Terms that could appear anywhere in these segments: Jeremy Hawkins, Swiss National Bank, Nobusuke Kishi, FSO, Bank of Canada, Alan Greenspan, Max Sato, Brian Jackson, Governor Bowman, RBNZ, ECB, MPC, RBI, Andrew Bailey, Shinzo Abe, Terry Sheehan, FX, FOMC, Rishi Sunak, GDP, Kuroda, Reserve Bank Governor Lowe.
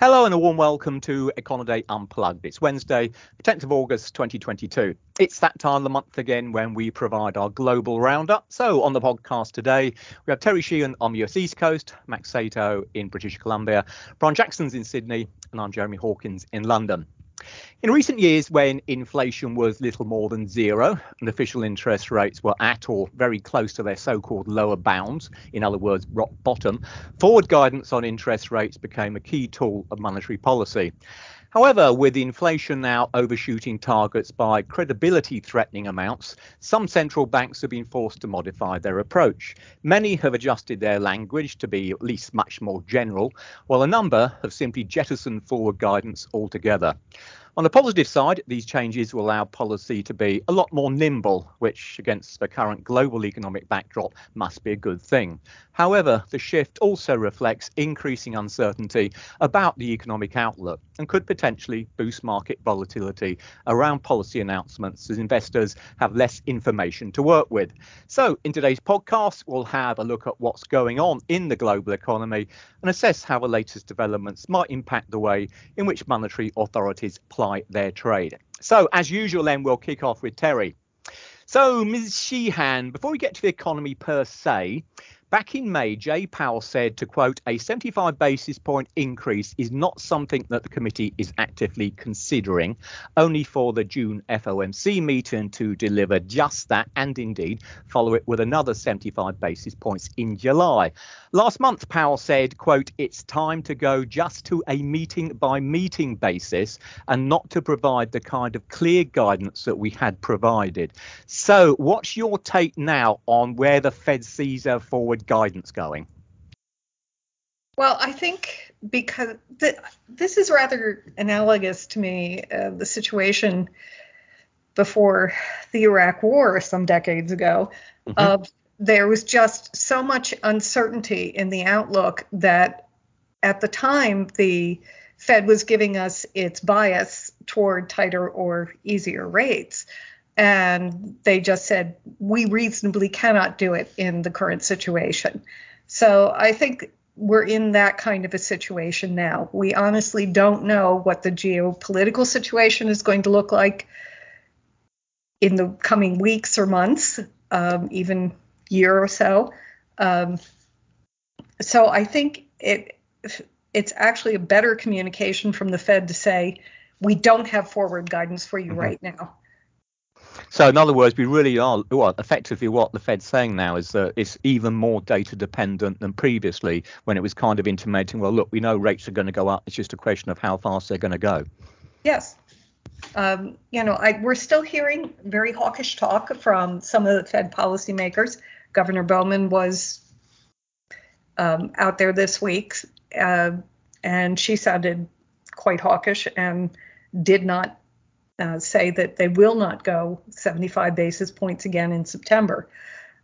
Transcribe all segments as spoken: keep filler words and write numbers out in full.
Hello and a warm welcome to Econoday Unplugged. It's Wednesday, the tenth of August twenty twenty-two. It's that time of the month again when we provide our global roundup. So on the podcast today, we have Terry Sheehan on the U S East Coast, Max Sato in British Columbia, Brian Jackson's in Sydney, and I'm Jeremy Hawkins in London. In recent years, when inflation was little more than zero and official interest rates were at or very close to their so-called lower bounds, in other words, rock bottom, forward guidance on interest rates became a key tool of monetary policy. However, with inflation now overshooting targets by credibility-threatening amounts, some central banks have been forced to modify their approach. Many have adjusted their language to be at least much more general, while a number have simply jettisoned forward guidance altogether. On the positive side, these changes will allow policy to be a lot more nimble, which against the current global economic backdrop must be a good thing. However, the shift also reflects increasing uncertainty about the economic outlook and could potentially boost market volatility around policy announcements as investors have less information to work with. So in today's podcast, we'll have a look at what's going on in the global economy and assess how the latest developments might impact the way in which monetary authorities apply their trade. So as usual, then we'll kick off with Terry. So Miz Sheehan, before we get to the economy per se, back in May, Jay Powell said, to quote, a seventy-five basis point increase is not something that the committee is actively considering, only for the June F O M C meeting to deliver just that and indeed follow it with another seventy-five basis points in July. Last month, Powell said, quote, it's time to go just to a meeting by meeting basis and not to provide the kind of clear guidance that we had provided. So what's your take now on where the Fed sees a forward guidance going? Well, I think because th- this is rather analogous to me, uh, the situation before the Iraq War some decades ago. Mm-hmm. Uh, there was just so much uncertainty in the outlook that at the time the Fed was giving us its bias toward tighter or easier rates. And they just said, we reasonably cannot do it in the current situation. So I think we're in that kind of a situation now. We honestly don't know what the geopolitical situation is going to look like in the coming weeks or months, um, even year or so. Um, so I think it it's actually a better communication from the Fed to say, we don't have forward guidance for you mm-hmm. right now. So in other words, we really are, well, effectively what the Fed's saying now is that it's even more data dependent than previously when it was kind of intimating, well, look, we know rates are going to go up. It's just a question of how fast they're going to go. Yes. Um, you know, I, we're still hearing very hawkish talk from some of the Fed policymakers. Governor Bowman was um, out there this week uh, and she sounded quite hawkish and did not Uh, say that they will not go seventy-five basis points again in September.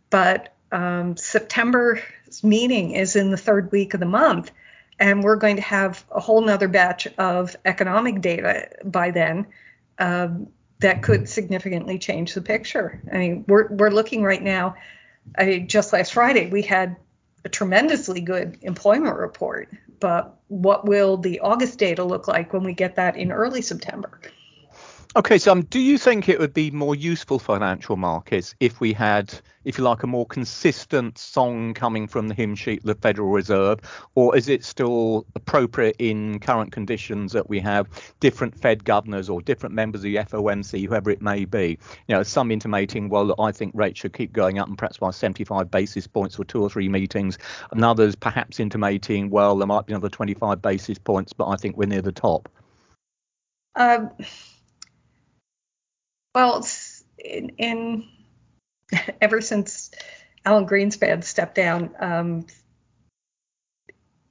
But um, September's meeting is in the third week of the month, and we're going to have a whole nother batch of economic data by then um, that could significantly change the picture. I mean, we're we're looking right now, I mean, just last Friday, we had a tremendously good employment report, but what will the August data look like when we get that in early September? OK, so um, do you think it would be more useful for financial markets if we had, if you like, a more consistent song coming from the hymn sheet of the Federal Reserve? Or is it still appropriate in current conditions that we have different Fed governors or different members of the F O M C, whoever it may be, you know, some intimating, well, I think rates should keep going up and perhaps by seventy-five basis points for two or three meetings, and others perhaps intimating, well, there might be another twenty-five basis points, but I think we're near the top? Um. Well, it's in, in ever since Alan Greenspan stepped down, um,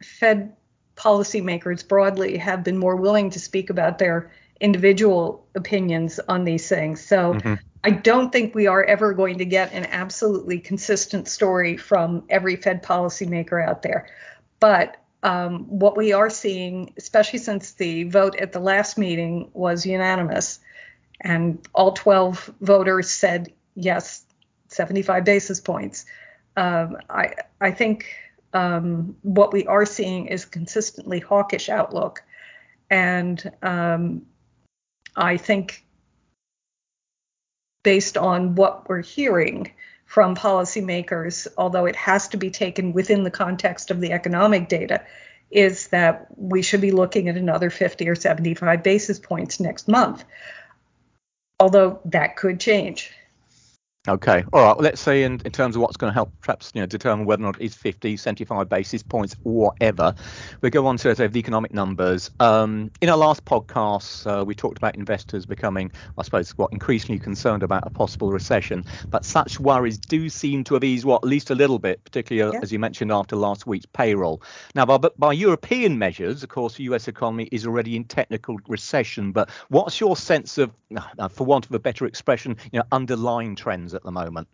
Fed policymakers broadly have been more willing to speak about their individual opinions on these things. So mm-hmm. I don't think we are ever going to get an absolutely consistent story from every Fed policymaker out there. But um, what we are seeing, especially since the vote at the last meeting was unanimous, and all twelve voters said, yes, seventy-five basis points. Um, I I think um, what we are seeing is consistently hawkish outlook And um, I think based on what we're hearing from policymakers, although it has to be taken within the context of the economic data, is that we should be looking at another fifty or seventy-five basis points next month, although that could change. Okay. All right. Well, let's see in, in terms of what's going to help perhaps, you know, determine whether or not it's fifty, seventy-five basis points, whatever. We go on to, to the economic numbers. Um, in our last podcast, uh, we talked about investors becoming, I suppose, what increasingly concerned about a possible recession. But such worries do seem to have eased, what, at least a little bit, particularly, yeah. as you mentioned, after last week's payroll. Now, by, by European measures, of course, the U S economy is already in technical recession. But what's your sense of, uh, for want of a better expression, you know, underlying trends at the moment?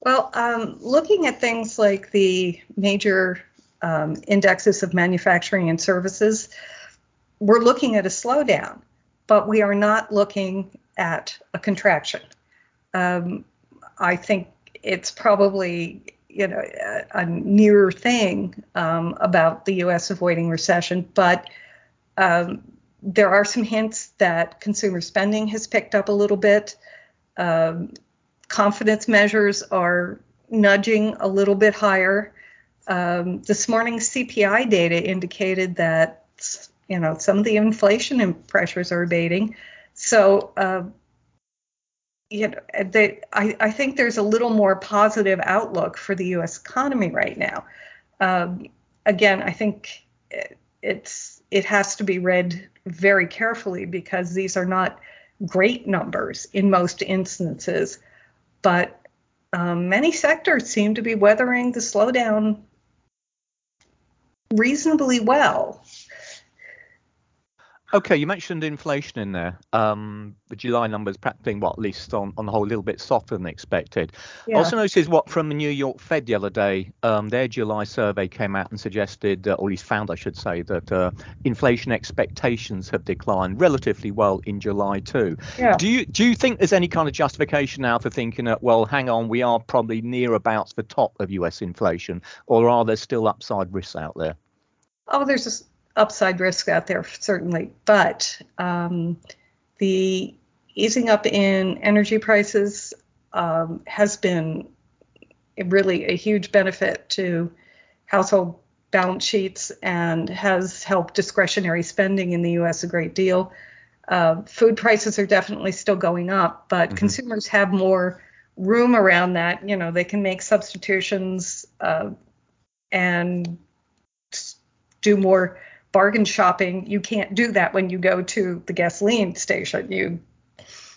Well, um, looking at things like the major um, indexes of manufacturing and services, we're looking at a slowdown, but we are not looking at a contraction. Um, I think it's probably, you know, a, a nearer thing um, about the U S avoiding recession, but um, there are some hints that consumer spending has picked up a little bit. Um, Confidence measures are nudging a little bit higher. Um, this morning's C P I data indicated that, you know, some of the inflation pressures are abating. So, uh, you know, they, I, I think there's a little more positive outlook for the U S economy right now. Um, again, I think it, it's it has to be read very carefully because these are not great numbers in most instances. But um, many sectors seem to be weathering the slowdown reasonably well. OK, you mentioned inflation in there. Um, the July numbers practically, what, at least on, on the whole, a little bit softer than expected. Yeah. I also noticed what from the New York Fed the other day, um, their July survey came out and suggested, uh, or at least found, I should say, that uh, inflation expectations have declined relatively well in July too. Yeah. Do you do you think there's any kind of justification now for thinking that, well, hang on, we are probably near about the top of U S inflation, or are there still upside risks out there? Oh, there's this. Upside risk out there, certainly, but um, the easing up in energy prices um, has been really a huge benefit to household balance sheets and has helped discretionary spending in the U S a great deal. Uh, food prices are definitely still going up, but mm-hmm. consumers have more room around that. You know, they can make substitutions uh, and do more bargain shopping. You can't do that when you go to the gasoline station. You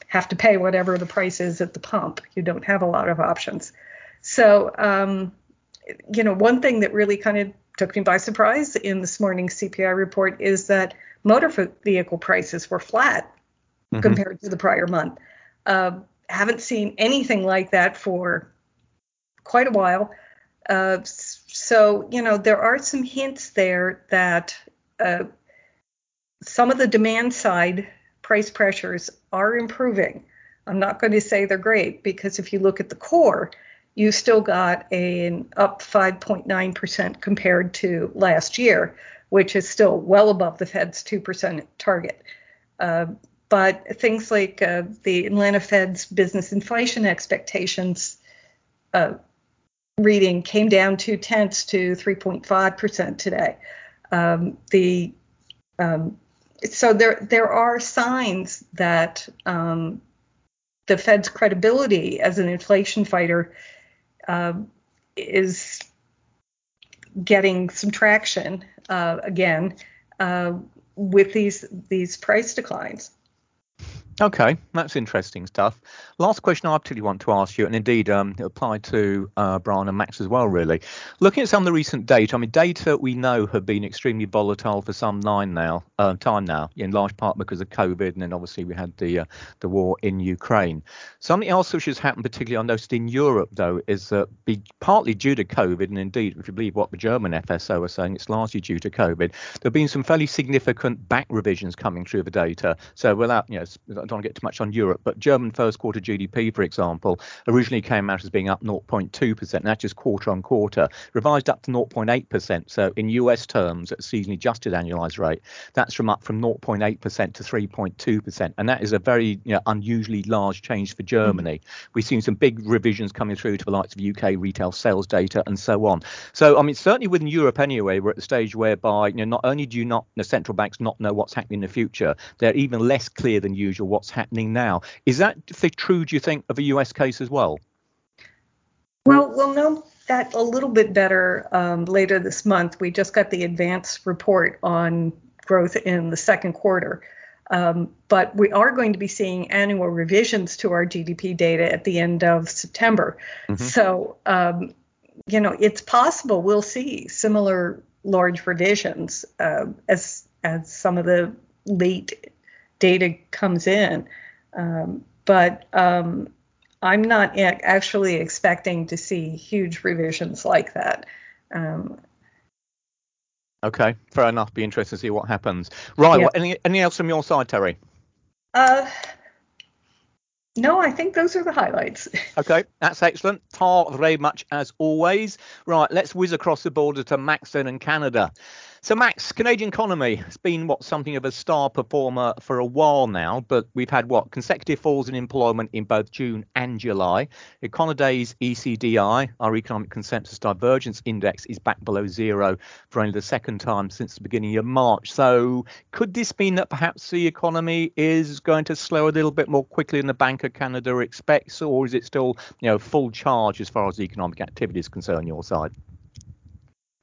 have to pay whatever the price is at the pump. You don't have a lot of options. So, um, you know, one thing that really kind of took me by surprise in this morning's C P I report is that motor vehicle prices were flat mm-hmm. compared to the prior month. Uh, haven't seen anything like that for quite a while. Uh, so, you know, there are some hints there that Uh, some of the demand side price pressures are improving. I'm not going to say they're great because if you look at the core, you still got a, an up five point nine percent compared to last year, which is still well above the Fed's two percent target. Uh, but things like uh, the Atlanta Fed's business inflation expectations uh, reading came down two tenths to three point five percent today. Um, the um, so there there are signs that um, the Fed's credibility as an inflation fighter uh, is getting some traction uh, again uh, with these these price declines. OK, that's interesting stuff. Last question I particularly want to ask you, and indeed um, it applied to uh, Brian and Max as well, really. Looking at some of the recent data, I mean, data we know have been extremely volatile for some nine now, uh, time now, in large part because of COVID. And then obviously we had the uh, the war in Ukraine. Something else which has happened, particularly I noticed in Europe, though, is that be partly due to COVID. And indeed, if you believe what the German F S O are saying, it's largely due to COVID. There have been some fairly significant back revisions coming through the data. So without, you know, don't want to get too much on Europe, but German first quarter G D P, for example, originally came out as being up zero point two percent, and that's just quarter on quarter, revised up to zero point eight percent. So in U S terms, at seasonally adjusted annualized rate, that's from up from zero point eight percent to three point two percent. And that is a very you know, unusually large change for Germany. Mm-hmm. We've seen some big revisions coming through to the likes of U K retail sales data and so on. So, I mean, certainly within Europe anyway, we're at the stage whereby, you know, not only do you not, the central banks not know what's happening in the future, they're even less clear than usual what's happening now. Is that true, do you think, of a U S case as well? Well, we'll know that a little bit better um, later this month. We just got the advance report on growth in the second quarter. Um, but we are going to be seeing annual revisions to our G D P data at the end of September. Mm-hmm. So, um, you know, it's possible we'll see similar large revisions uh, as as some of the late data comes in. Um, but um, I'm not actually expecting to see huge revisions like that. Um, OK, fair enough. Be interested to see what happens. Right. Yeah. Well, any, anything else from your side, Terry? Uh, no, I think those are the highlights. OK, that's excellent. Thank very much as always. Right. Let's whiz across the border to Max then and Canada. So, Max, Canadian economy has been what something of a star performer for a while now, but we've had what consecutive falls in employment in both June and July. Econoday's E C D I, our Economic Consensus Divergence Index, is back below zero for only the second time since the beginning of March. So, could this mean that perhaps the economy is going to slow a little bit more quickly than the Bank of Canada expects, or is it still, you know, full charge as far as the economic activity is concerned, your side?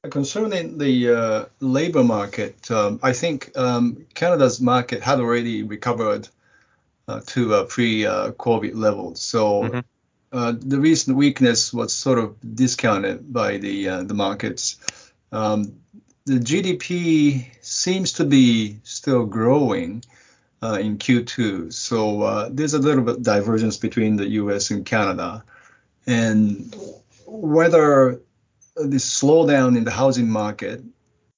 Concerning the uh, labor market, um, I think um, Canada's market had already recovered uh, to uh, pre-COVID uh, levels. So mm-hmm. uh, the recent weakness was sort of discounted by the uh, the markets. Um, the G D P seems to be still growing uh, in Q two. So uh, there's a little bit of divergence between the U S and Canada. And whether this slowdown in the housing market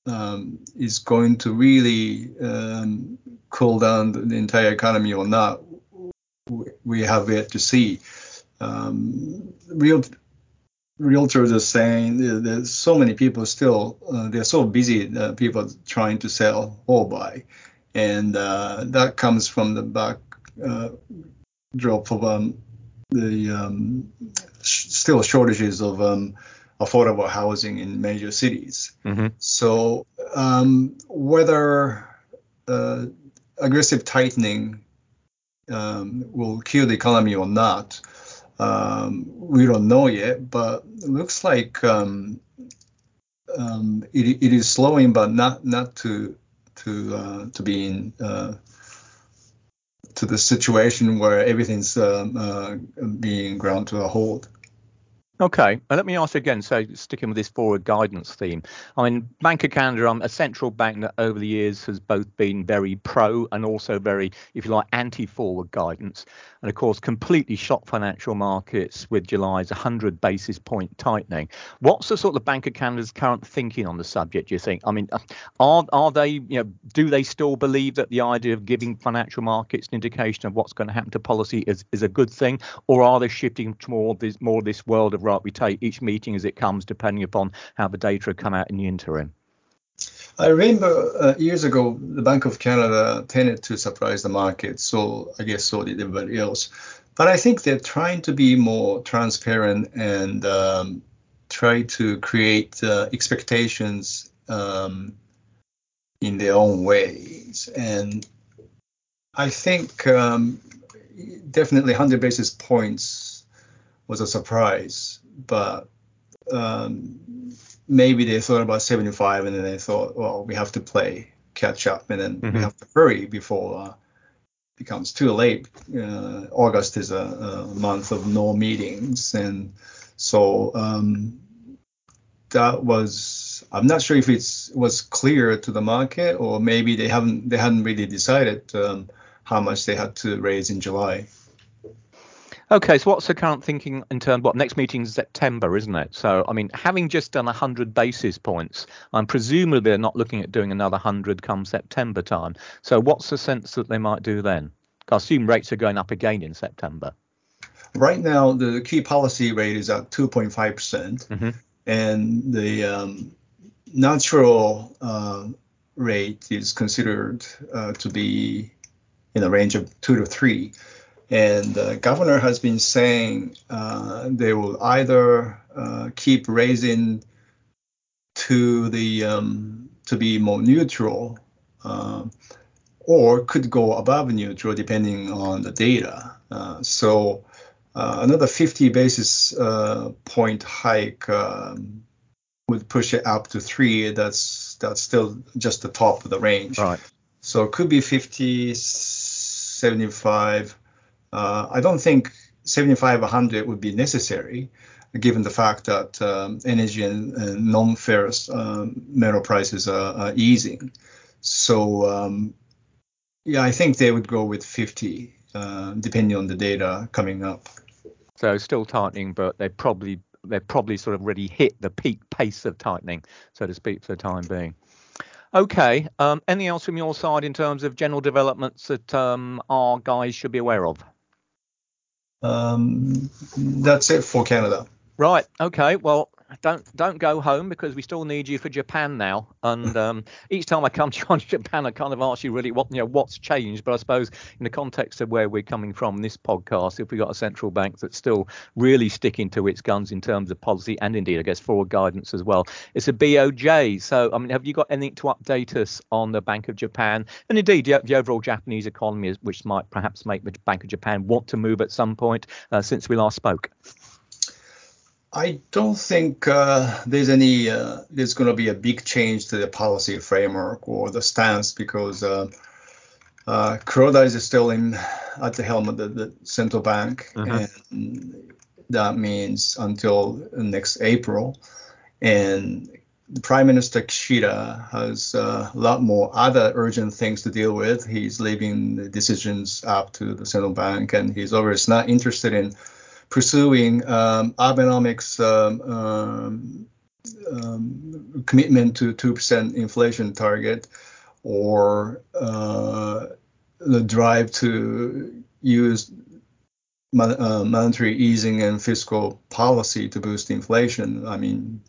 um, is going to really um, cool down the entire economy or not, we have yet to see. Um, real, realtors are saying there's so many people still, uh, they're so busy, uh, people trying to sell or buy. And uh, that comes from the back uh, drop of um, the um, sh- still shortages of um, affordable housing in major cities. Mm-hmm. So um, whether uh, aggressive tightening um, will kill the economy or not, um, we don't know yet, but it looks like um, um, it, it is slowing, but not not to to uh, to be in uh, to the situation where everything's um, uh, being ground to a halt. OK, and let me ask you again, so sticking with this forward guidance theme, I mean, Bank of Canada, um, a central bank that over the years has both been very pro and also very, if you like, anti-forward guidance. And of course, completely shocked financial markets with July's one hundred basis point tightening. What's the sort of Bank of Canada's current thinking on the subject, do you think? I mean, are are they, you know, do they still believe that the idea of giving financial markets an indication of what's going to happen to policy is, is a good thing? Or are they shifting toward this, more this world of, right, we take each meeting as it comes, depending upon how the data come out in the interim? I remember uh, years ago, the Bank of Canada tended to surprise the market. So I guess so did everybody else. But I think they're trying to be more transparent and um, try to create uh, expectations um, in their own ways. And I think um, definitely one hundred basis points was a surprise, but um, maybe they thought about seventy-five and then they thought, well, we have to play catch up and then mm-hmm. we have to hurry before uh, it becomes too late. Uh, August is a, a month of no meetings. And so um, that was, I'm not sure if it was clear to the market, or maybe they haven't, they hadn't really decided um, how much they had to raise in July. OK, so what's the current thinking in terms of what next meeting is September, isn't it? So, I mean, having just done one hundred basis points, I'm presumably they're not looking at doing another one hundred come September time. So what's the sense that they might do then? I assume rates are going up again in September. Right now, the key policy rate is at two point five percent, mm-hmm. and the um, natural uh, rate is considered uh, to be in the range of two to three. And the governor has been saying uh, they will either uh, keep raising to the um, to be more neutral uh, or could go above neutral depending on the data. Uh, so uh, another fifty basis uh, point hike um, would push it up to three. That's that's still just the top of the range. Right. So it could be fifty, seventy-five. Uh, I don't think seventy-five, one hundred would be necessary, given the fact that um, energy and, and non-ferrous um, metal prices are, are easing. So, um, yeah, I think they would go with fifty, uh, depending on the data coming up. So still tightening, but they probably they probably sort of really hit the peak pace of tightening, so to speak, for the time being. Okay. Um, anything else from your side in terms of general developments that um, our guys should be aware of? Um, that's it for Canada. Right. Okay. Well, don't don't go home, because we still need you for Japan now. And um, each time I come to you on Japan, I kind of ask you really what you know what's changed. But I suppose in the context of where we're coming from, this podcast, if we got a central bank that's still really sticking to its guns in terms of policy and indeed, I guess, forward guidance as well, it's a B O J. So, I mean, have you got anything to update us on the Bank of Japan and indeed the, the overall Japanese economy, which might perhaps make the Bank of Japan want to move at some point uh, since we last spoke? I don't think uh, there's any uh, there's going to be a big change to the policy framework or the stance, because uh, uh, Kuroda is still in at the helm of the, the central bank, uh-huh. and that means until next April. And Prime Minister Kishida has uh, a lot more other urgent things to deal with. He's leaving the decisions up to the central bank, and he's always not interested in pursuing um, Abenomics um, um, um, commitment to two percent inflation target, or uh, the drive to use mon- uh, monetary easing and fiscal policy to boost inflation. I mean,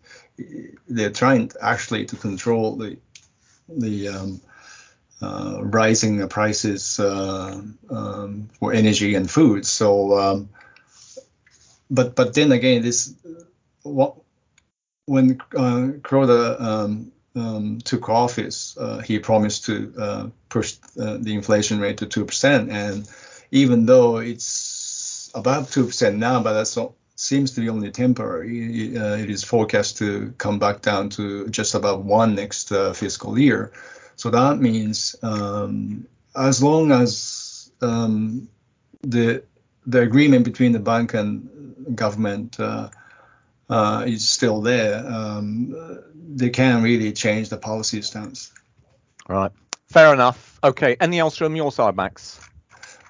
they're trying actually to control the the um, uh, rising prices uh, um, for energy and food. So. Um, But but then again, this what, when uh, Kuroda um, um, took office, uh, he promised to uh, push uh, the inflation rate to two percent. And even though it's above two percent now, but that seems to be only temporary, it, uh, it is forecast to come back down to just above one next uh, fiscal year. So that means um, as long as um, the the agreement between the bank and government uh, uh, is still there, um, they can't really change the policy stance. Right. Fair enough. Okay. Anything else from your side, Max?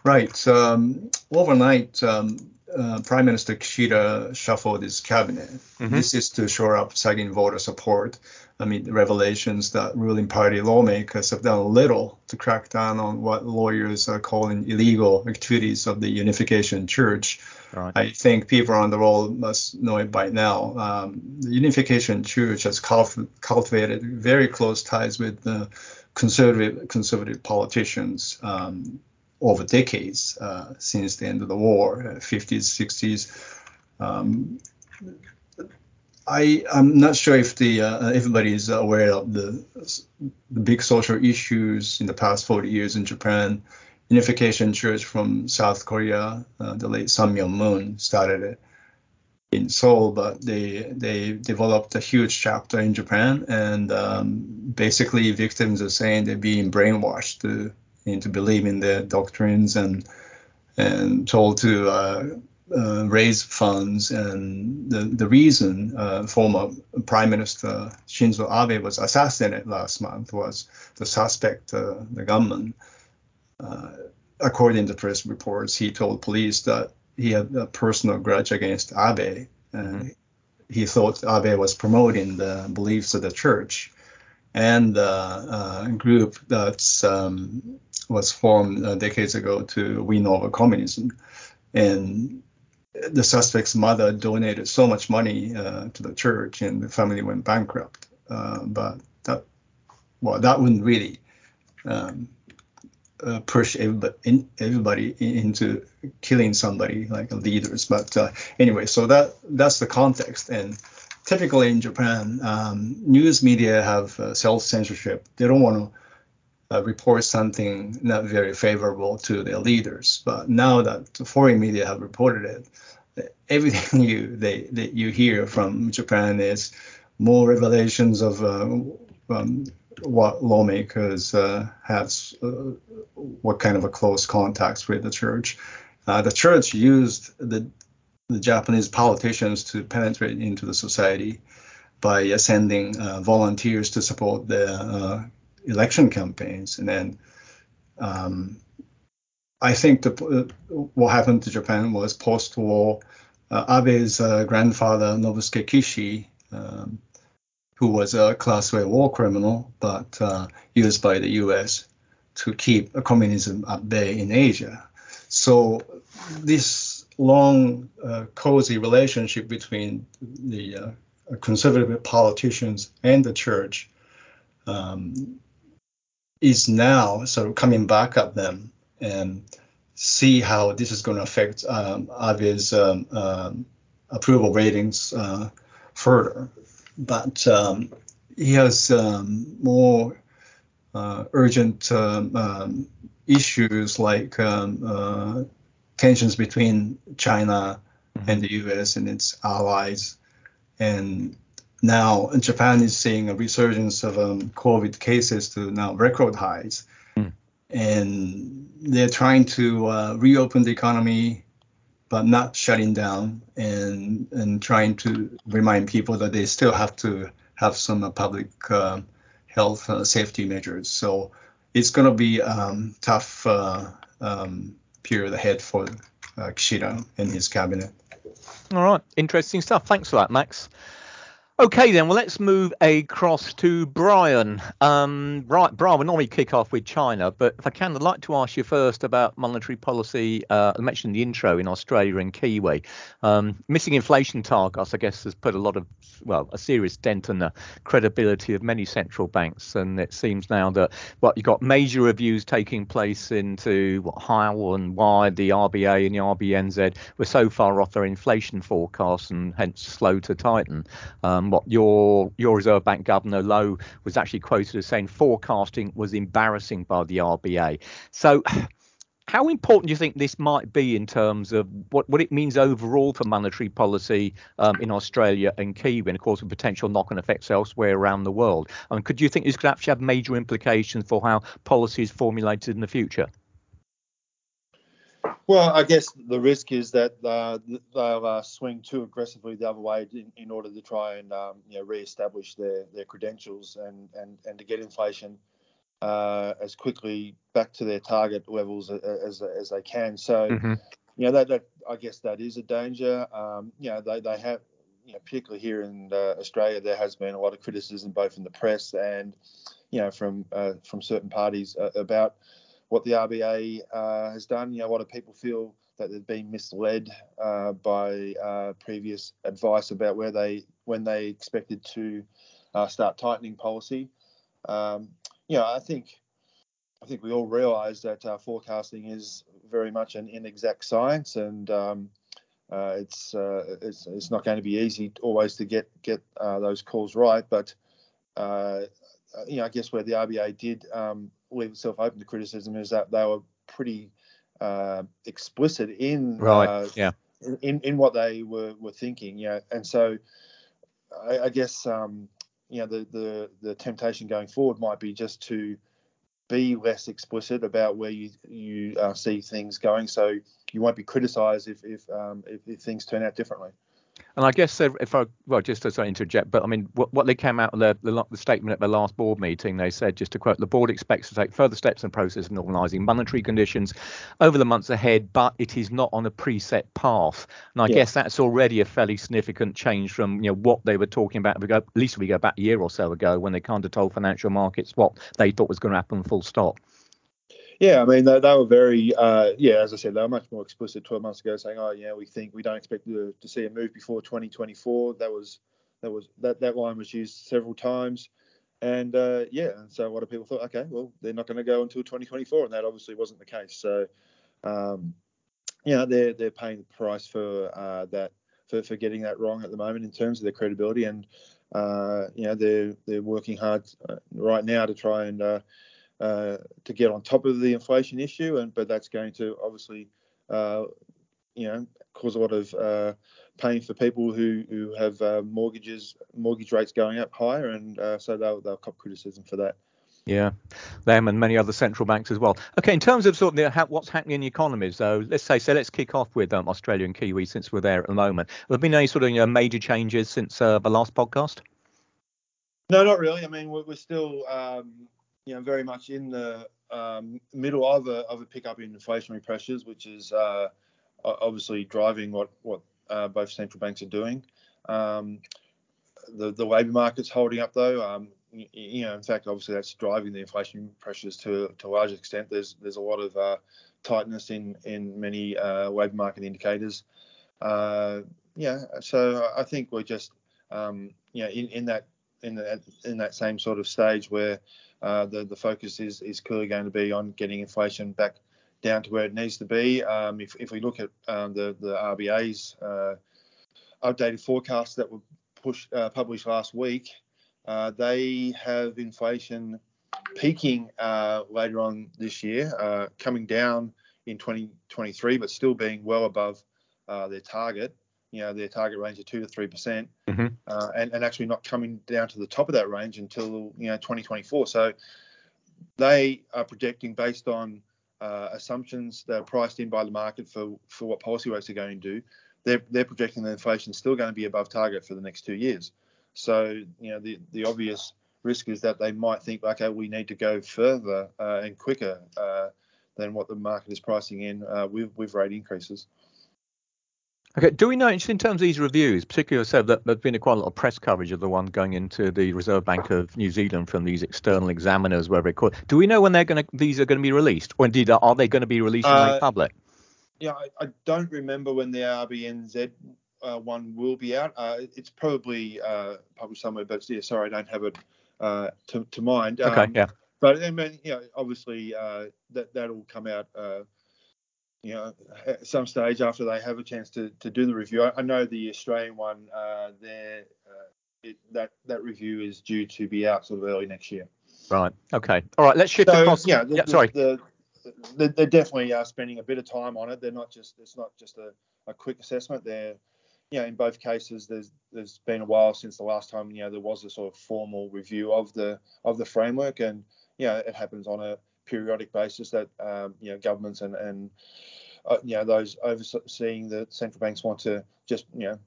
Right. Um, overnight, um, uh, Prime Minister Kishida shuffled his cabinet. Mm-hmm. This is to shore up sagging voter support amid revelations that ruling party lawmakers have done little to crack down on what lawyers are calling illegal activities of the Unification Church. Right. I think people on the road must know it by now. Um, the Unification Church has culf- cultivated very close ties with uh, conservative conservative politicians um, over decades, uh, since the end of the war, uh, fifties, sixties. Um, I, I'm not sure if the uh, everybody is aware of the, the big social issues in the past forty years in Japan. Unification Church from South Korea, uh, the late Sun Myung Moon, started it in Seoul, but they they developed a huge chapter in Japan, and um, basically victims are saying they're being brainwashed to, into believing their doctrines and and told to. Uh, Uh, raise funds, and the, the reason uh, former Prime Minister Shinzo Abe was assassinated last month was the suspect, uh, the gunman. Uh, according to press reports, he told police that he had a personal grudge against Abe, and he thought Abe was promoting the beliefs of the church. And uh, a group that's um, was formed uh, decades ago to win over communism. And the suspect's mother donated so much money uh, to the church, and the family went bankrupt. Uh, but that, well, that wouldn't really um, uh, push everybody, in, everybody into killing somebody like leaders. But uh, anyway, so that that's the context. And typically in Japan, um, news media have uh, self-censorship. They don't want to Uh, report something not very favorable to their leaders. But now that the foreign media have reported it, everything you they that you hear from Japan is more revelations of uh, um, what lawmakers uh, have, uh, what kind of a close contacts with the church. Uh, the church used the the Japanese politicians to penetrate into the society by sending uh, volunteers to support the uh, election campaigns. And then um, I think the, uh, what happened to Japan was post-war, uh, Abe's uh, grandfather, Nobusuke Kishi, um, who was a class A war criminal, but uh, used by the U S to keep communism at bay in Asia. So this long, uh, cozy relationship between the uh, conservative politicians and the church um, is now sort of coming back at them, and see how this is going to affect um, Abe's um, um, approval ratings uh, further. But um, he has um, more uh, urgent um, um, issues like um, uh, tensions between China mm-hmm. and the U S and its allies. And now Japan is seeing a resurgence of um, COVID cases to now record highs, mm. and they're trying to uh, reopen the economy, but not shutting down, and and trying to remind people that they still have to have some uh, public uh, health uh, safety measures. So it's going to be a um, tough uh, um, period ahead for uh, Kishida and his cabinet. All right, interesting stuff. Thanks for that, Max. Okay, then, well, let's move across to Brian. Um, right, Brian, we normally kick off with China, but if I can, I'd like to ask you first about monetary policy. Uh, I mentioned in the intro in Australia and Kiwi. Um, missing inflation targets, I guess, has put a lot of, well, a serious dent in the credibility of many central banks. And it seems now that, well, you've got major reviews taking place into what, how and why the R B A and the R B N Z were so far off their inflation forecasts and hence slow to tighten. Um, What your your Reserve Bank Governor Lowe was actually quoted as saying forecasting was embarrassing by the R B A. So how important do you think this might be in terms of what, what it means overall for monetary policy um, in Australia and Kiwi, and of course with potential knock-on effects elsewhere around the world? I mean, could you think this could actually have major implications for how policy is formulated in the future? Well, I guess the risk is that uh, they'll uh, swing too aggressively the other way in, in order to try and um, you know, re-establish their, their credentials and, and, and to get inflation uh, as quickly back to their target levels as as they can. So, mm-hmm. you know, that, that I guess that is a danger. Um, you know, they they have, you know, particularly here in uh, Australia, there has been a lot of criticism both in the press and, you know, from uh, from certain parties uh, about what the R B A uh, has done. You know, a lot of people feel that they've been misled uh, by uh, previous advice about where they when they expected to uh, start tightening policy. Um, you know, I think I think we all realise that uh, forecasting is very much an inexact science, and um, uh, it's, uh, it's it's not going to be easy always to get get uh, those calls right. But uh, you know, I guess where the R B A did Um, leave itself open to criticism is that they were pretty uh, explicit in, right. uh, yeah. in in what they were, were thinking. Yeah. And so I, I guess, um, you know, the, the, the temptation going forward might be just to be less explicit about where you, you uh, see things going. So you won't be criticised if, if, um, if, if things turn out differently. And I guess if I, well, just as I interject, but I mean, what, what they came out of the, the, the statement at their last board meeting, they said, just to quote, the board expects to take further steps in the process of normalising monetary conditions over the months ahead, but it is not on a preset path. And I yeah. guess that's already a fairly significant change from, you know, what they were talking about, at least if we go back a year or so ago, when they kind of told financial markets what they thought was going to happen, full stop. Yeah, I mean, they, they were very, uh, yeah, as I said, they were much more explicit twelve months ago, saying, oh, yeah, we think we don't expect to, to see a move before twenty twenty-four. That was that was that, that line was used several times. And, uh, yeah, so a lot of people thought, OK, well, they're not going to go until twenty twenty-four. And that obviously wasn't the case. So, um, yeah, they're, they're paying the price for uh, that, for, for getting that wrong at the moment in terms of their credibility. And, uh, you know, they're, they're working hard right now to try and uh, Uh, to get on top of the inflation issue, and but that's going to obviously, uh, you know, cause a lot of uh, pain for people who who have uh, mortgages, mortgage rates going up higher, and uh, so they'll they'll cop criticism for that. Yeah, them and many other central banks as well. Okay, in terms of sort of the, what's happening in the economies, though, let's say so. Let's kick off with um, Australia and Kiwi since we're there at the moment. Have there been any sort of you know, major changes since uh, the last podcast? No, not really. I mean, we're, we're still. Um, You know, very much in the um, middle of a of a pickup in inflationary pressures, which is uh, obviously driving what what uh, both central banks are doing. Um, the the labour market's holding up though. Um, you, you know, in fact, obviously that's driving the inflation pressures to to a large extent. There's there's a lot of uh, tightness in in many uh, labour market indicators. Uh, yeah, so I think we're just um, you know in in that in that in that same sort of stage where. Uh, the, the focus is, is clearly going to be on getting inflation back down to where it needs to be. Um, if, if we look at um, the, the R B A's uh, updated forecasts that were pushed, uh, published last week, uh, they have inflation peaking uh, later on this year, uh, coming down in twenty twenty-three, but still being well above uh, their target. You know, their target range of two to three percent, mm-hmm. uh, and, and actually not coming down to the top of that range until, you know, twenty twenty-four. So they are projecting based on uh, assumptions that are priced in by the market for, for what policy rates are going to do. They're, they're projecting that inflation is still going to be above target for the next two years. So, you know, the, the obvious risk is that they might think, okay, we need to go further uh, and quicker uh, than what the market is pricing in uh, with, with rate increases. Okay, do we know, just in terms of these reviews, particularly so that there's been quite a lot of press coverage of the one going into the Reserve Bank of New Zealand from these external examiners, whatever it's called. Do we know when they're going to, these are going to be released, or indeed are they going to be released uh, in the public? Yeah, I, I don't remember when the R B N Z uh, one will be out. Uh, it's probably uh, published somewhere, but yeah, sorry, I don't have it uh, to, to mind. Um, okay, yeah. But I mean, you know, obviously uh, that that'll come out. Uh, You know, at some stage after they have a chance to, to do the review. I, I know the Australian one, uh, there uh, it, that that review is due to be out sort of early next year. Right. Okay. All right. Let's shift so, across. Yeah. The, yeah the, sorry. The, the, they're definitely uh, spending a bit of time on it. They're not just it's not just a, a quick assessment. They're, you know, in both cases, there's there's been a while since the last time you know there was a sort of formal review of the of the framework, and you know, it happens on a periodic basis that um, you know governments and and uh, you know those overseeing the central banks want to just you know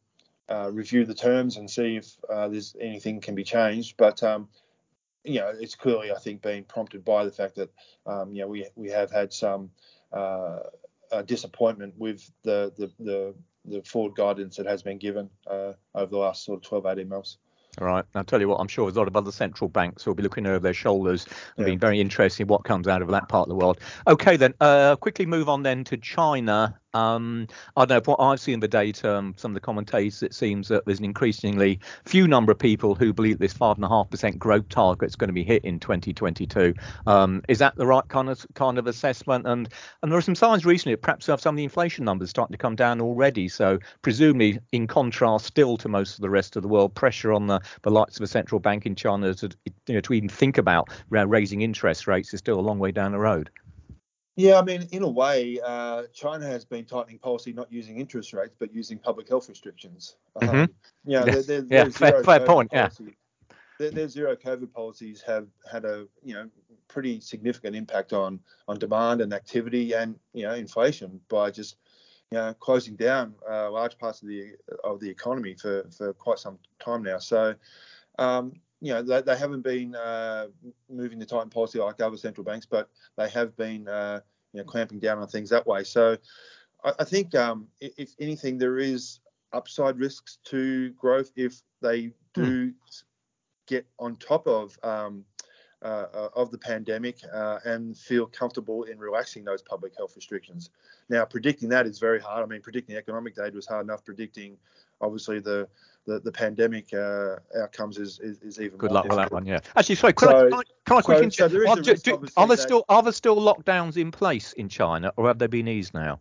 uh, review the terms and see if uh, there's anything can be changed. But um, you know it's clearly I think being prompted by the fact that um, you know we we have had some uh, uh, disappointment with the, the the the forward guidance that has been given uh, over the last sort of twelve, eighteen months. All right. I'll tell you what, I'm sure there's a lot of other central banks who will be looking over their shoulders and yeah. being very interested in what comes out of that part of the world. OK, then uh, quickly move on then to China. Um, I don't know, from what I've seen the data, um, some of the commentators, it seems that there's an increasingly few number of people who believe this five and a half percent growth target is going to be hit in twenty twenty-two. Um, is that the right kind of kind of assessment? And and there are some signs recently, perhaps some of the inflation numbers starting to come down already. So presumably, in contrast, still to most of the rest of the world, pressure on the, the likes of the central bank in China to, you know, to even think about raising interest rates is still a long way down the road. Yeah, I mean, in a way, uh, China has been tightening policy, not using interest rates, but using public health restrictions. Mm-hmm. Um, yeah, yes. there, there, yeah, there's fair, zero fair COVID point. Policy. Yeah. Their, their zero COVID policies have had a you know pretty significant impact on on demand and activity and you know inflation by just you know closing down uh, large parts of the of the economy for, for quite some time now. So. Um, You know, they, they haven't been uh, moving the tighten policy like other central banks, but they have been, uh, you know, clamping down on things that way. So I, I think, um, if anything, there is upside risks to growth if they do mm. get on top of um, uh, of the pandemic uh, and feel comfortable in relaxing those public health restrictions. Now, predicting that is very hard. I mean, predicting economic data was hard enough. Predicting, obviously, the the, the pandemic uh, outcomes is, is, is even Good more Good luck difficult. With that one, yeah. Actually, sorry, can so, I, can I, can I so, quick so there do, do, are, there still, are there still lockdowns in place in China, or have they been eased now?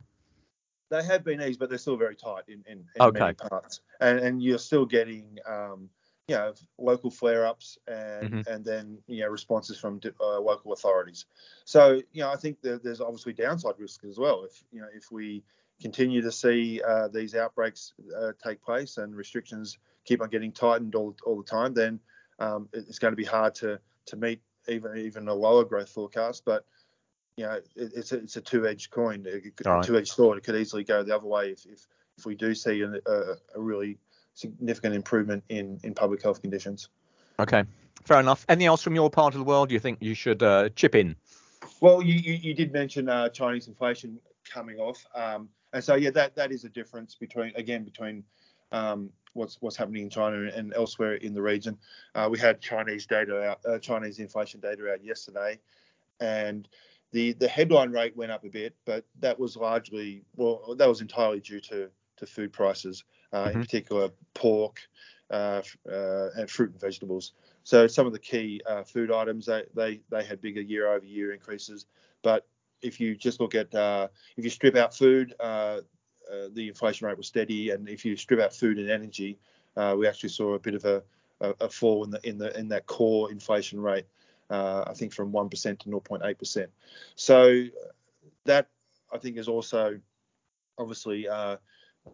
They have been eased, but they're still very tight in, in, in okay. many parts. And, and you're still getting... Um, you know, local flare-ups and mm-hmm. and then, you know, responses from uh, local authorities. So, you know, I think that there's obviously downside risk as well. If, you know, if we continue to see uh, these outbreaks uh, take place and restrictions keep on getting tightened all, all the time, then um, it's going to be hard to to meet even even a lower growth forecast. But, you know, it, it's, a, it's a two-edged coin, it could, right. a two-edged sword. It could easily go the other way if, if, if we do see a, a, a really significant improvement in, in public health conditions. Okay, fair enough. Anything else from your part of the world you think you should uh, chip in? Well, you, you, you did mention uh, Chinese inflation coming off. Um, and so, yeah, that, that is a difference between, again, between um, what's what's happening in China and elsewhere in the region. Uh, we had Chinese data out, uh, Chinese inflation data out yesterday, and the, the headline rate went up a bit, but that was largely, well, that was entirely due to to food prices, uh, mm-hmm. in particular pork uh, uh, and fruit and vegetables. So some of the key uh, food items, they, they, they had bigger year-over-year increases. But if you just look at, uh, if you strip out food, uh, uh, the inflation rate was steady. And if you strip out food and energy, uh, we actually saw a bit of a, a, a fall in the in the in that core inflation rate, uh, I think from one percent to zero point eight percent. So that, I think, is also obviously... Uh,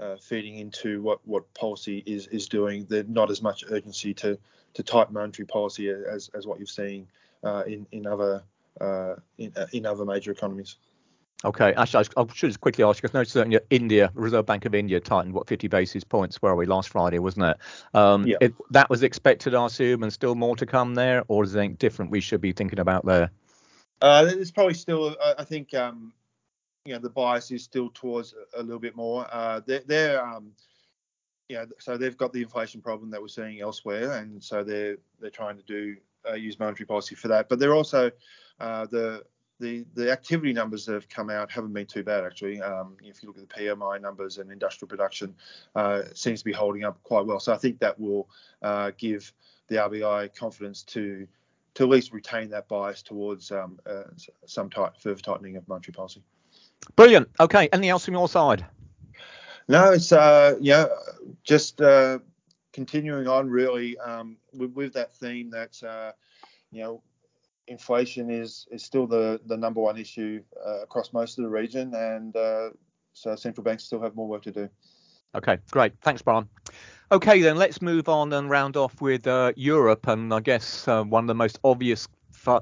Uh, feeding into what, what policy is, is doing. There's not as much urgency to, to tight monetary policy as, as what you've seen uh, in in other uh, in, uh, in other major economies. Okay, actually, I should just quickly ask you, because I noticed that India, Reserve Bank of India tightened, what, fifty basis points, where are we, last Friday, wasn't it? Um, yeah. It, that was expected, I assume, and still more to come there, or is there anything different we should be thinking about there? Uh, there's probably still, I think... Um, You know, the bias is still towards a little bit more. Uh, they're, they're um, you know, so they've got the inflation problem that we're seeing elsewhere, and so they're they're trying to do uh, use monetary policy for that. But they're also uh, the the the activity numbers that have come out haven't been too bad actually. Um, if you look at the P M I numbers and industrial production, uh, seems to be holding up quite well. So I think that will uh, give the R B I confidence to to at least retain that bias towards um, uh, some tight, further tightening of monetary policy. Brilliant. Okay. Anything else from your side? No, it's uh, yeah, just uh, continuing on really um, with, with that theme that uh, you know, inflation is is still the the number one issue uh, across most of the region, and uh, so central banks still have more work to do. Okay, great. Thanks, Brian. Okay, then let's move on and round off with uh, Europe, and I guess uh, one of the most obvious,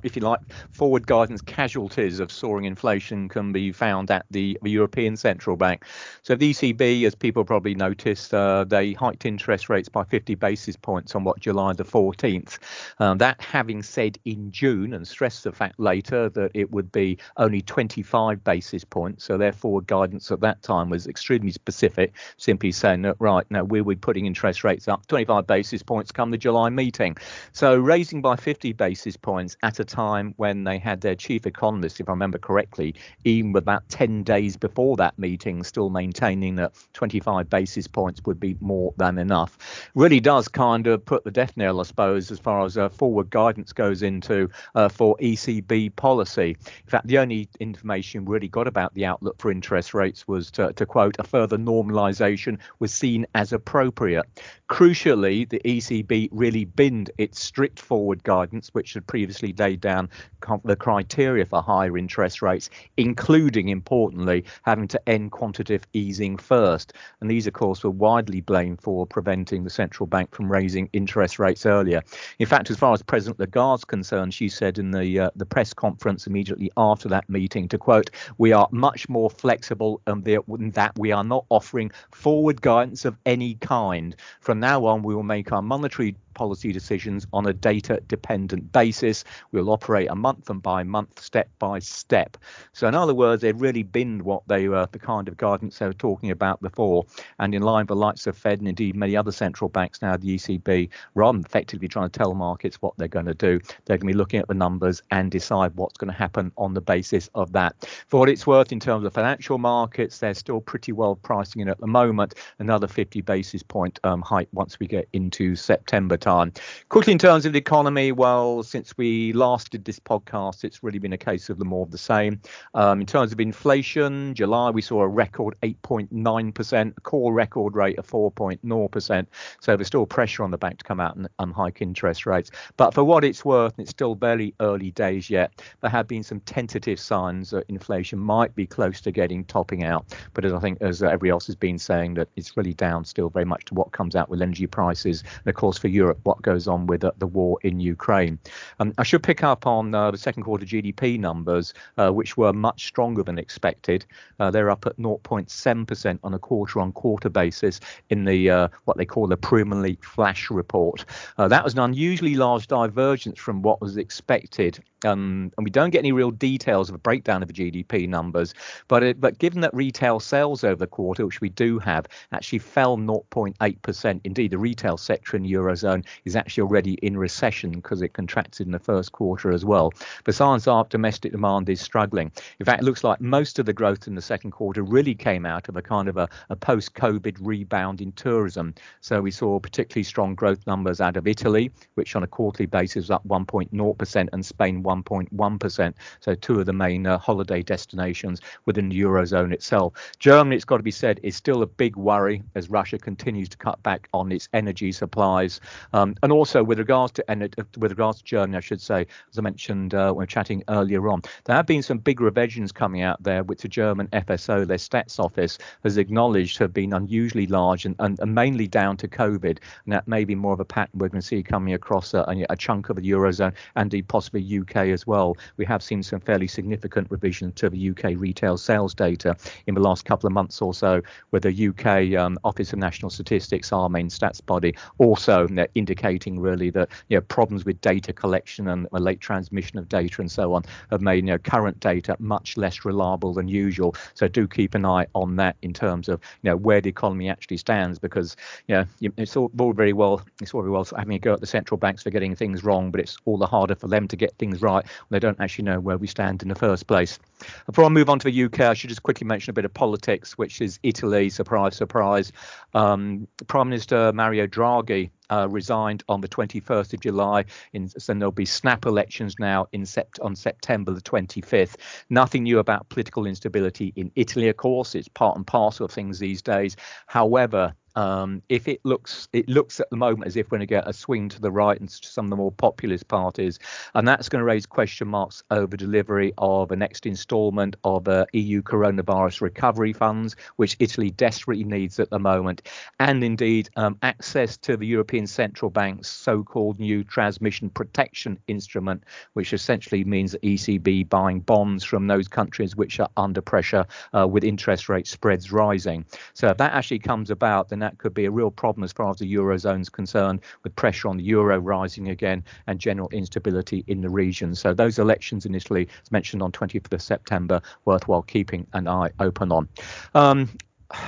if you like, forward guidance casualties of soaring inflation can be found at the European Central Bank. So the E C B, as people probably noticed, uh, they hiked interest rates by fifty basis points on what, July the fourteenth. Um, that having said in June, and stressed the fact later that it would be only twenty-five basis points. So their forward guidance at that time was extremely specific, simply saying that, right, now we'll be putting interest rates up twenty-five basis points come the July meeting. So raising by fifty basis points at a time when they had their chief economist, if I remember correctly, even about ten days before that meeting, still maintaining that twenty-five basis points would be more than enough, really does kind of put the death knell, I suppose, as far as uh, forward guidance goes into uh, for E C B policy. In fact, the only information we really got about the outlook for interest rates was, to, to quote, a further normalisation was seen as appropriate. Crucially, the E C B really binned its strict forward guidance, which had previously laid down the criteria for higher interest rates, including, importantly, having to end quantitative easing first. And these, of course, were widely blamed for preventing the central bank from raising interest rates earlier. In fact, as far as President Lagarde's concerned, she said in the uh, the press conference immediately after that meeting, to quote, "We are much more flexible and that we are not offering forward guidance of any kind. From now on, we will make our monetary policy decisions on a data-dependent basis. We'll operate a month and by month, step by step. So in other words, they've really binned what they were, the kind of guidance they were talking about before. And in line with the likes of Fed and indeed many other central banks now, the E C B, rather than effectively trying to tell markets what they're going to do, they're going to be looking at the numbers and decide what's going to happen on the basis of that. For what it's worth, in terms of financial markets, they're still pretty well pricing in at the moment, another fifty basis point um, hike once we get into September time. Quickly, in terms of the economy, well, since we last did this podcast, it's really been a case of the more of the same. Um, in terms of inflation, July, we saw a record eight point nine percent, a core record rate of four point zero percent. So there's still pressure on the bank to come out and um, hike interest rates. But for what it's worth, and it's still barely early days yet, there have been some tentative signs that inflation might be close to getting topping out. But as I think, as everybody else has been saying, that it's really down still very much to what comes out with energy prices. And of course, for Europe, what goes on with uh, the war in Ukraine. Um, I should pick up on uh, the second quarter G D P numbers, uh, which were much stronger than expected. Uh, they're up at zero point seven percent on a quarter on quarter basis in the uh, what they call the preliminary flash report. Uh, that was an unusually large divergence from what was expected. Um, and we don't get any real details of a breakdown of the G D P numbers. But it, but given that retail sales over the quarter, which we do have, actually fell zero point eight percent. Indeed, the retail sector in the Eurozone is actually already in recession because it contracted in the first quarter as well. But signs are domestic demand is struggling. In fact, it looks like most of the growth in the second quarter really came out of a kind of a, a post-COVID rebound in tourism. So we saw particularly strong growth numbers out of Italy, which on a quarterly basis was up one point zero percent, and Spain one point one percent. So two of the main uh, holiday destinations within the Eurozone itself. Germany, it's got to be said, is still a big worry as Russia continues to cut back on its energy supplies. Um, and also with regards to ener- with regards to Germany, I should say, as I mentioned uh, when we were chatting earlier on, there have been some big revisions coming out there, which the German F S O, their stats office, has acknowledged have been unusually large and, and, and mainly down to COVID. And that may be more of a pattern we're going to see coming across a, a chunk of the Eurozone and possibly U K as well. We have seen some fairly significant revision to the U K retail sales data in the last couple of months or so, where the U K um, Office of National Statistics, our main stats body, also indicating really that, you know, problems with data collection and the late transmission of data and so on have made, you know, current data much less reliable than usual. So do keep an eye on that in terms of, you know, where the economy actually stands, because, you know, it's all very well it's all very well having a go at the central banks for getting things wrong, but it's all the harder for them to get things right. Right, they don't actually know where we stand in the first place. Before I move on to the U K, I should just quickly mention a bit of politics, which is Italy. Surprise, surprise. Um, Prime Minister Mario Draghi Uh, resigned on the twenty-first of July, in, so there'll be snap elections now in sept- on September the twenty-fifth. Nothing new about political instability in Italy, of course. It's part and parcel of things these days. However, um, if it looks, it looks at the moment as if we're going to get a swing to the right and to some of the more populist parties, and that's going to raise question marks over delivery of a next instalment of uh, E U coronavirus recovery funds, which Italy desperately needs at the moment, and indeed um, access to the European Central Bank's so-called new transmission protection instrument, which essentially means the E C B buying bonds from those countries which are under pressure uh, with interest rate spreads rising. So if that actually comes about, then that could be a real problem as far as the Eurozone's concerned, with pressure on the euro rising again and general instability in the region. So those elections in Italy, as mentioned on the twentieth of September, worthwhile keeping an eye open on. Um,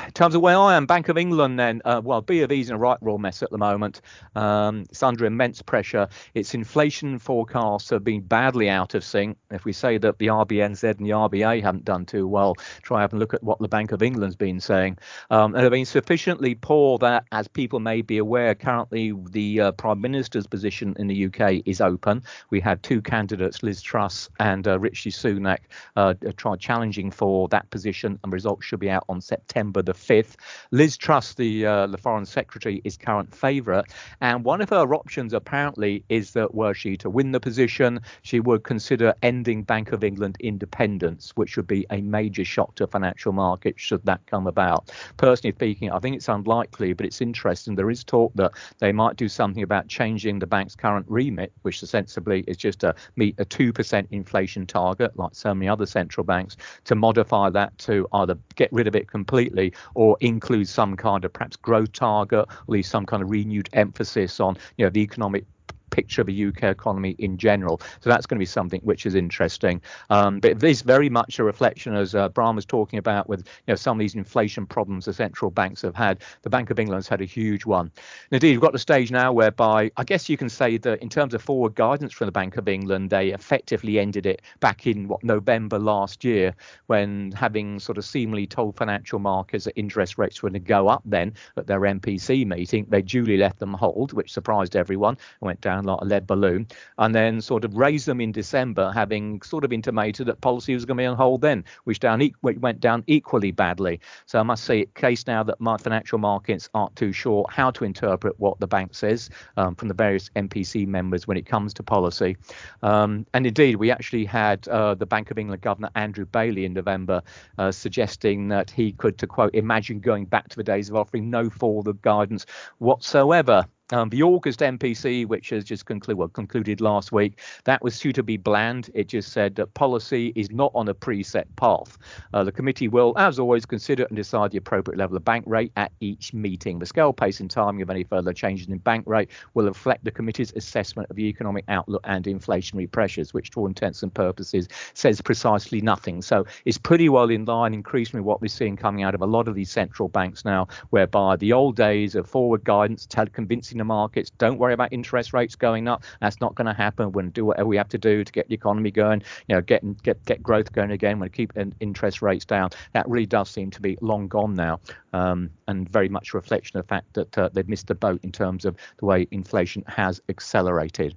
In terms of where I am, Bank of England then, uh, well, B of E's in a right real mess at the moment. Um, it's under immense pressure. Its inflation forecasts have been badly out of sync. If we say that the R B N Z and the R B A haven't done too well, try having a look at what the Bank of England's been saying. Um, they've been sufficiently poor that, as people may be aware, currently the uh, Prime Minister's position in the U K is open. We had two candidates, Liz Truss and uh, Rishi Sunak, uh, tried challenging for that position, and results should be out on September the fifth. Liz Truss, the uh, the Foreign Secretary, is current favourite, and one of her options apparently is that were she to win the position, she would consider ending Bank of England independence, which would be a major shock to financial markets should that come about. Personally speaking, I think it's unlikely, but it's interesting. There is talk that they might do something about changing the bank's current remit, which ostensibly is just to meet a two percent inflation target, like so many other central banks, to modify that to either get rid of it completely policy, or include some kind of perhaps growth target, at least some kind of renewed emphasis on, you know, the economic picture of the U K economy in general. So that's going to be something which is interesting. Um, but this is very much a reflection, as uh, Brian was talking about, with, you know, some of these inflation problems the central banks have had. The Bank of England's had a huge one. And indeed, we've got the stage now whereby I guess you can say that in terms of forward guidance from the Bank of England, they effectively ended it back in what November last year, when having sort of seemingly told financial markets that interest rates were going to go up then at their M P C meeting. They duly let them hold, which surprised everyone and went down like a lead balloon, and then sort of raised them in December, having sort of intimated that policy was going to be on hold then, which down e- went down equally badly. So I must say, case now that my financial markets aren't too sure how to interpret what the bank says um, from the various M P C members when it comes to policy. Um, and indeed, we actually had uh, the Bank of England Governor Andrew Bailey in November uh, suggesting that he could, to quote, imagine going back to the days of offering no form of guidance whatsoever. Um, the August M P C, which has just conclu- well, concluded last week, that was suitably bland. It just said that policy is not on a preset path. Uh, the committee will, as always, consider and decide the appropriate level of bank rate at each meeting. The scale, pace and timing of any further changes in bank rate will reflect the committee's assessment of the economic outlook and inflationary pressures, which to all intents and purposes says precisely nothing. So it's pretty well in line increasingly what we're seeing coming out of a lot of these central banks now, whereby the old days of forward guidance had convincing the markets, don't worry about interest rates going up, that's not going to happen, we're going to do whatever we have to do to get the economy going, you know, get get get growth going again, we're going to keep interest rates down. That really does seem to be long gone now, um, and very much a reflection of the fact that uh, they've missed the boat in terms of the way inflation has accelerated.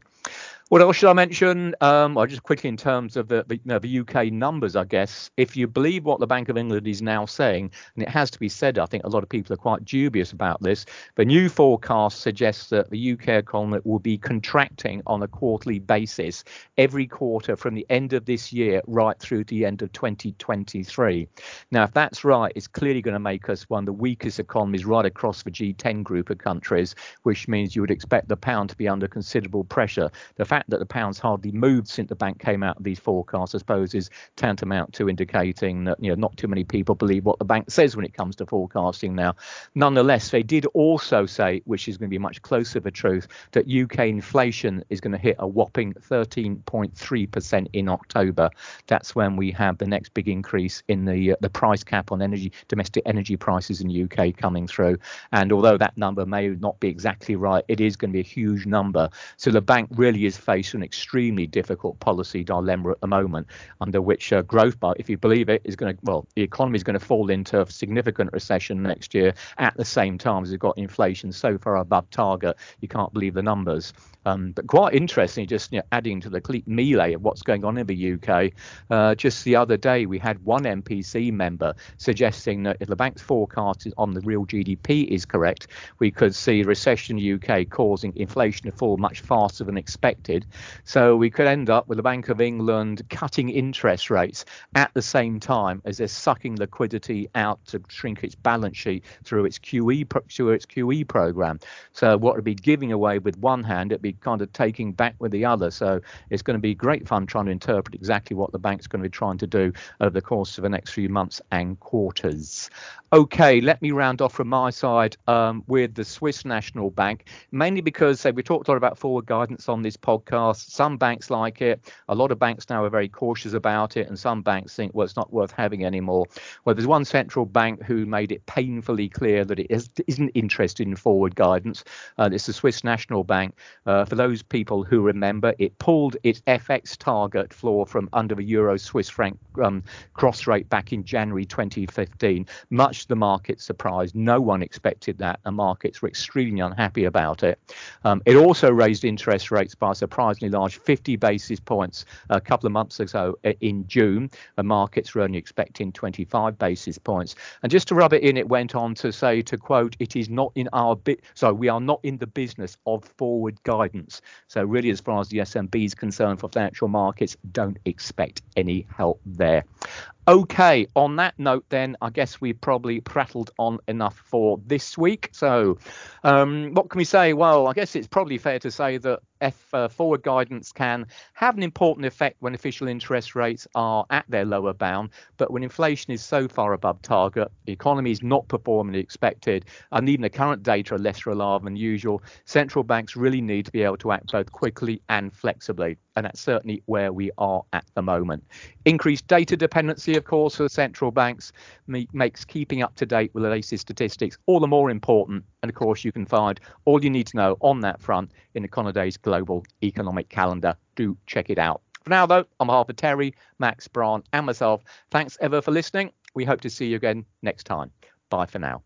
What else should I mention? Um, or just quickly in terms of the, the, you know, the U K numbers, I guess, if you believe what the Bank of England is now saying, and it has to be said, I think a lot of people are quite dubious about this, the new forecast suggests that the U K economy will be contracting on a quarterly basis every quarter from the end of this year right through to the end of twenty twenty-three. Now, if that's right, it's clearly going to make us one of the weakest economies right across the G ten group of countries, which means you would expect the pound to be under considerable pressure. The fact that the pound's hardly moved since the bank came out of these forecasts, I suppose, is tantamount to indicating that, you know, not too many people believe what the bank says when it comes to forecasting now. Nonetheless, they did also say, which is going to be much closer to truth, that U K inflation is going to hit a whopping thirteen point three percent in October. That's when we have the next big increase in the uh, the price cap on energy, domestic energy prices in the U K coming through. And although that number may not be exactly right, it is going to be a huge number. So the bank really is face an extremely difficult policy dilemma at the moment, under which uh, growth, by, if you believe it, is going to, well, the economy is going to fall into a significant recession next year at the same time as you've got inflation so far above target, you can't believe the numbers. Um, but quite interestingly, just, you know, adding to the complete melee of what's going on in the U K, uh, just the other day we had one M P C member suggesting that if the bank's forecast on the real G D P is correct, we could see recession in the U K causing inflation to fall much faster than expected. So we could end up with the Bank of England cutting interest rates at the same time as they're sucking liquidity out to shrink its balance sheet through its Q E, through its Q E program. So what it'd be giving away with one hand, it'd be kind of taking back with the other. So it's going to be great fun trying to interpret exactly what the bank's going to be trying to do over the course of the next few months and quarters. Okay, let me round off from my side um, with the Swiss National Bank, mainly because say, we talked a lot about forward guidance on this podcast. Some banks like it. A lot of banks now are very cautious about it, and some banks think, well, it's not worth having anymore. Well, there's one central bank who made it painfully clear that it is, isn't interested in forward guidance. Uh, it's the Swiss National Bank. Uh, for those people who remember, it pulled its F X target floor from under the Euro-Swiss franc um, cross rate back in January twenty fifteen. Much the market surprised. No one expected that. The markets were extremely unhappy about it. Um, it also raised interest rates by a surprisingly large fifty basis points a couple of months ago in June. The markets were only expecting twenty-five basis points. And just to rub it in, it went on to say, to quote, it is not in our bit. So we are not in the business of forward guidance. So really, as far as the S and P is concerned for financial markets, don't expect any help there. OK, on that note, then, I guess we probably prattled on enough for this week. So um, what can we say? Well, I guess it's probably fair to say that F uh, forward guidance can have an important effect when official interest rates are at their lower bound. But when inflation is so far above target, the economy is not performing as expected, and even the current data are less reliable than usual, central banks really need to be able to act both quickly and flexibly. And that's certainly where we are at the moment. Increased data dependency, of course, for central banks me- makes keeping up to date with the latest statistics all the more important. And of course, you can find all you need to know on that front in Econoday's Global Economic Calendar. Do check it out. For now, though, on behalf of Terry, Max, Brian and myself, thanks ever for listening. We hope to see you again next time. Bye for now.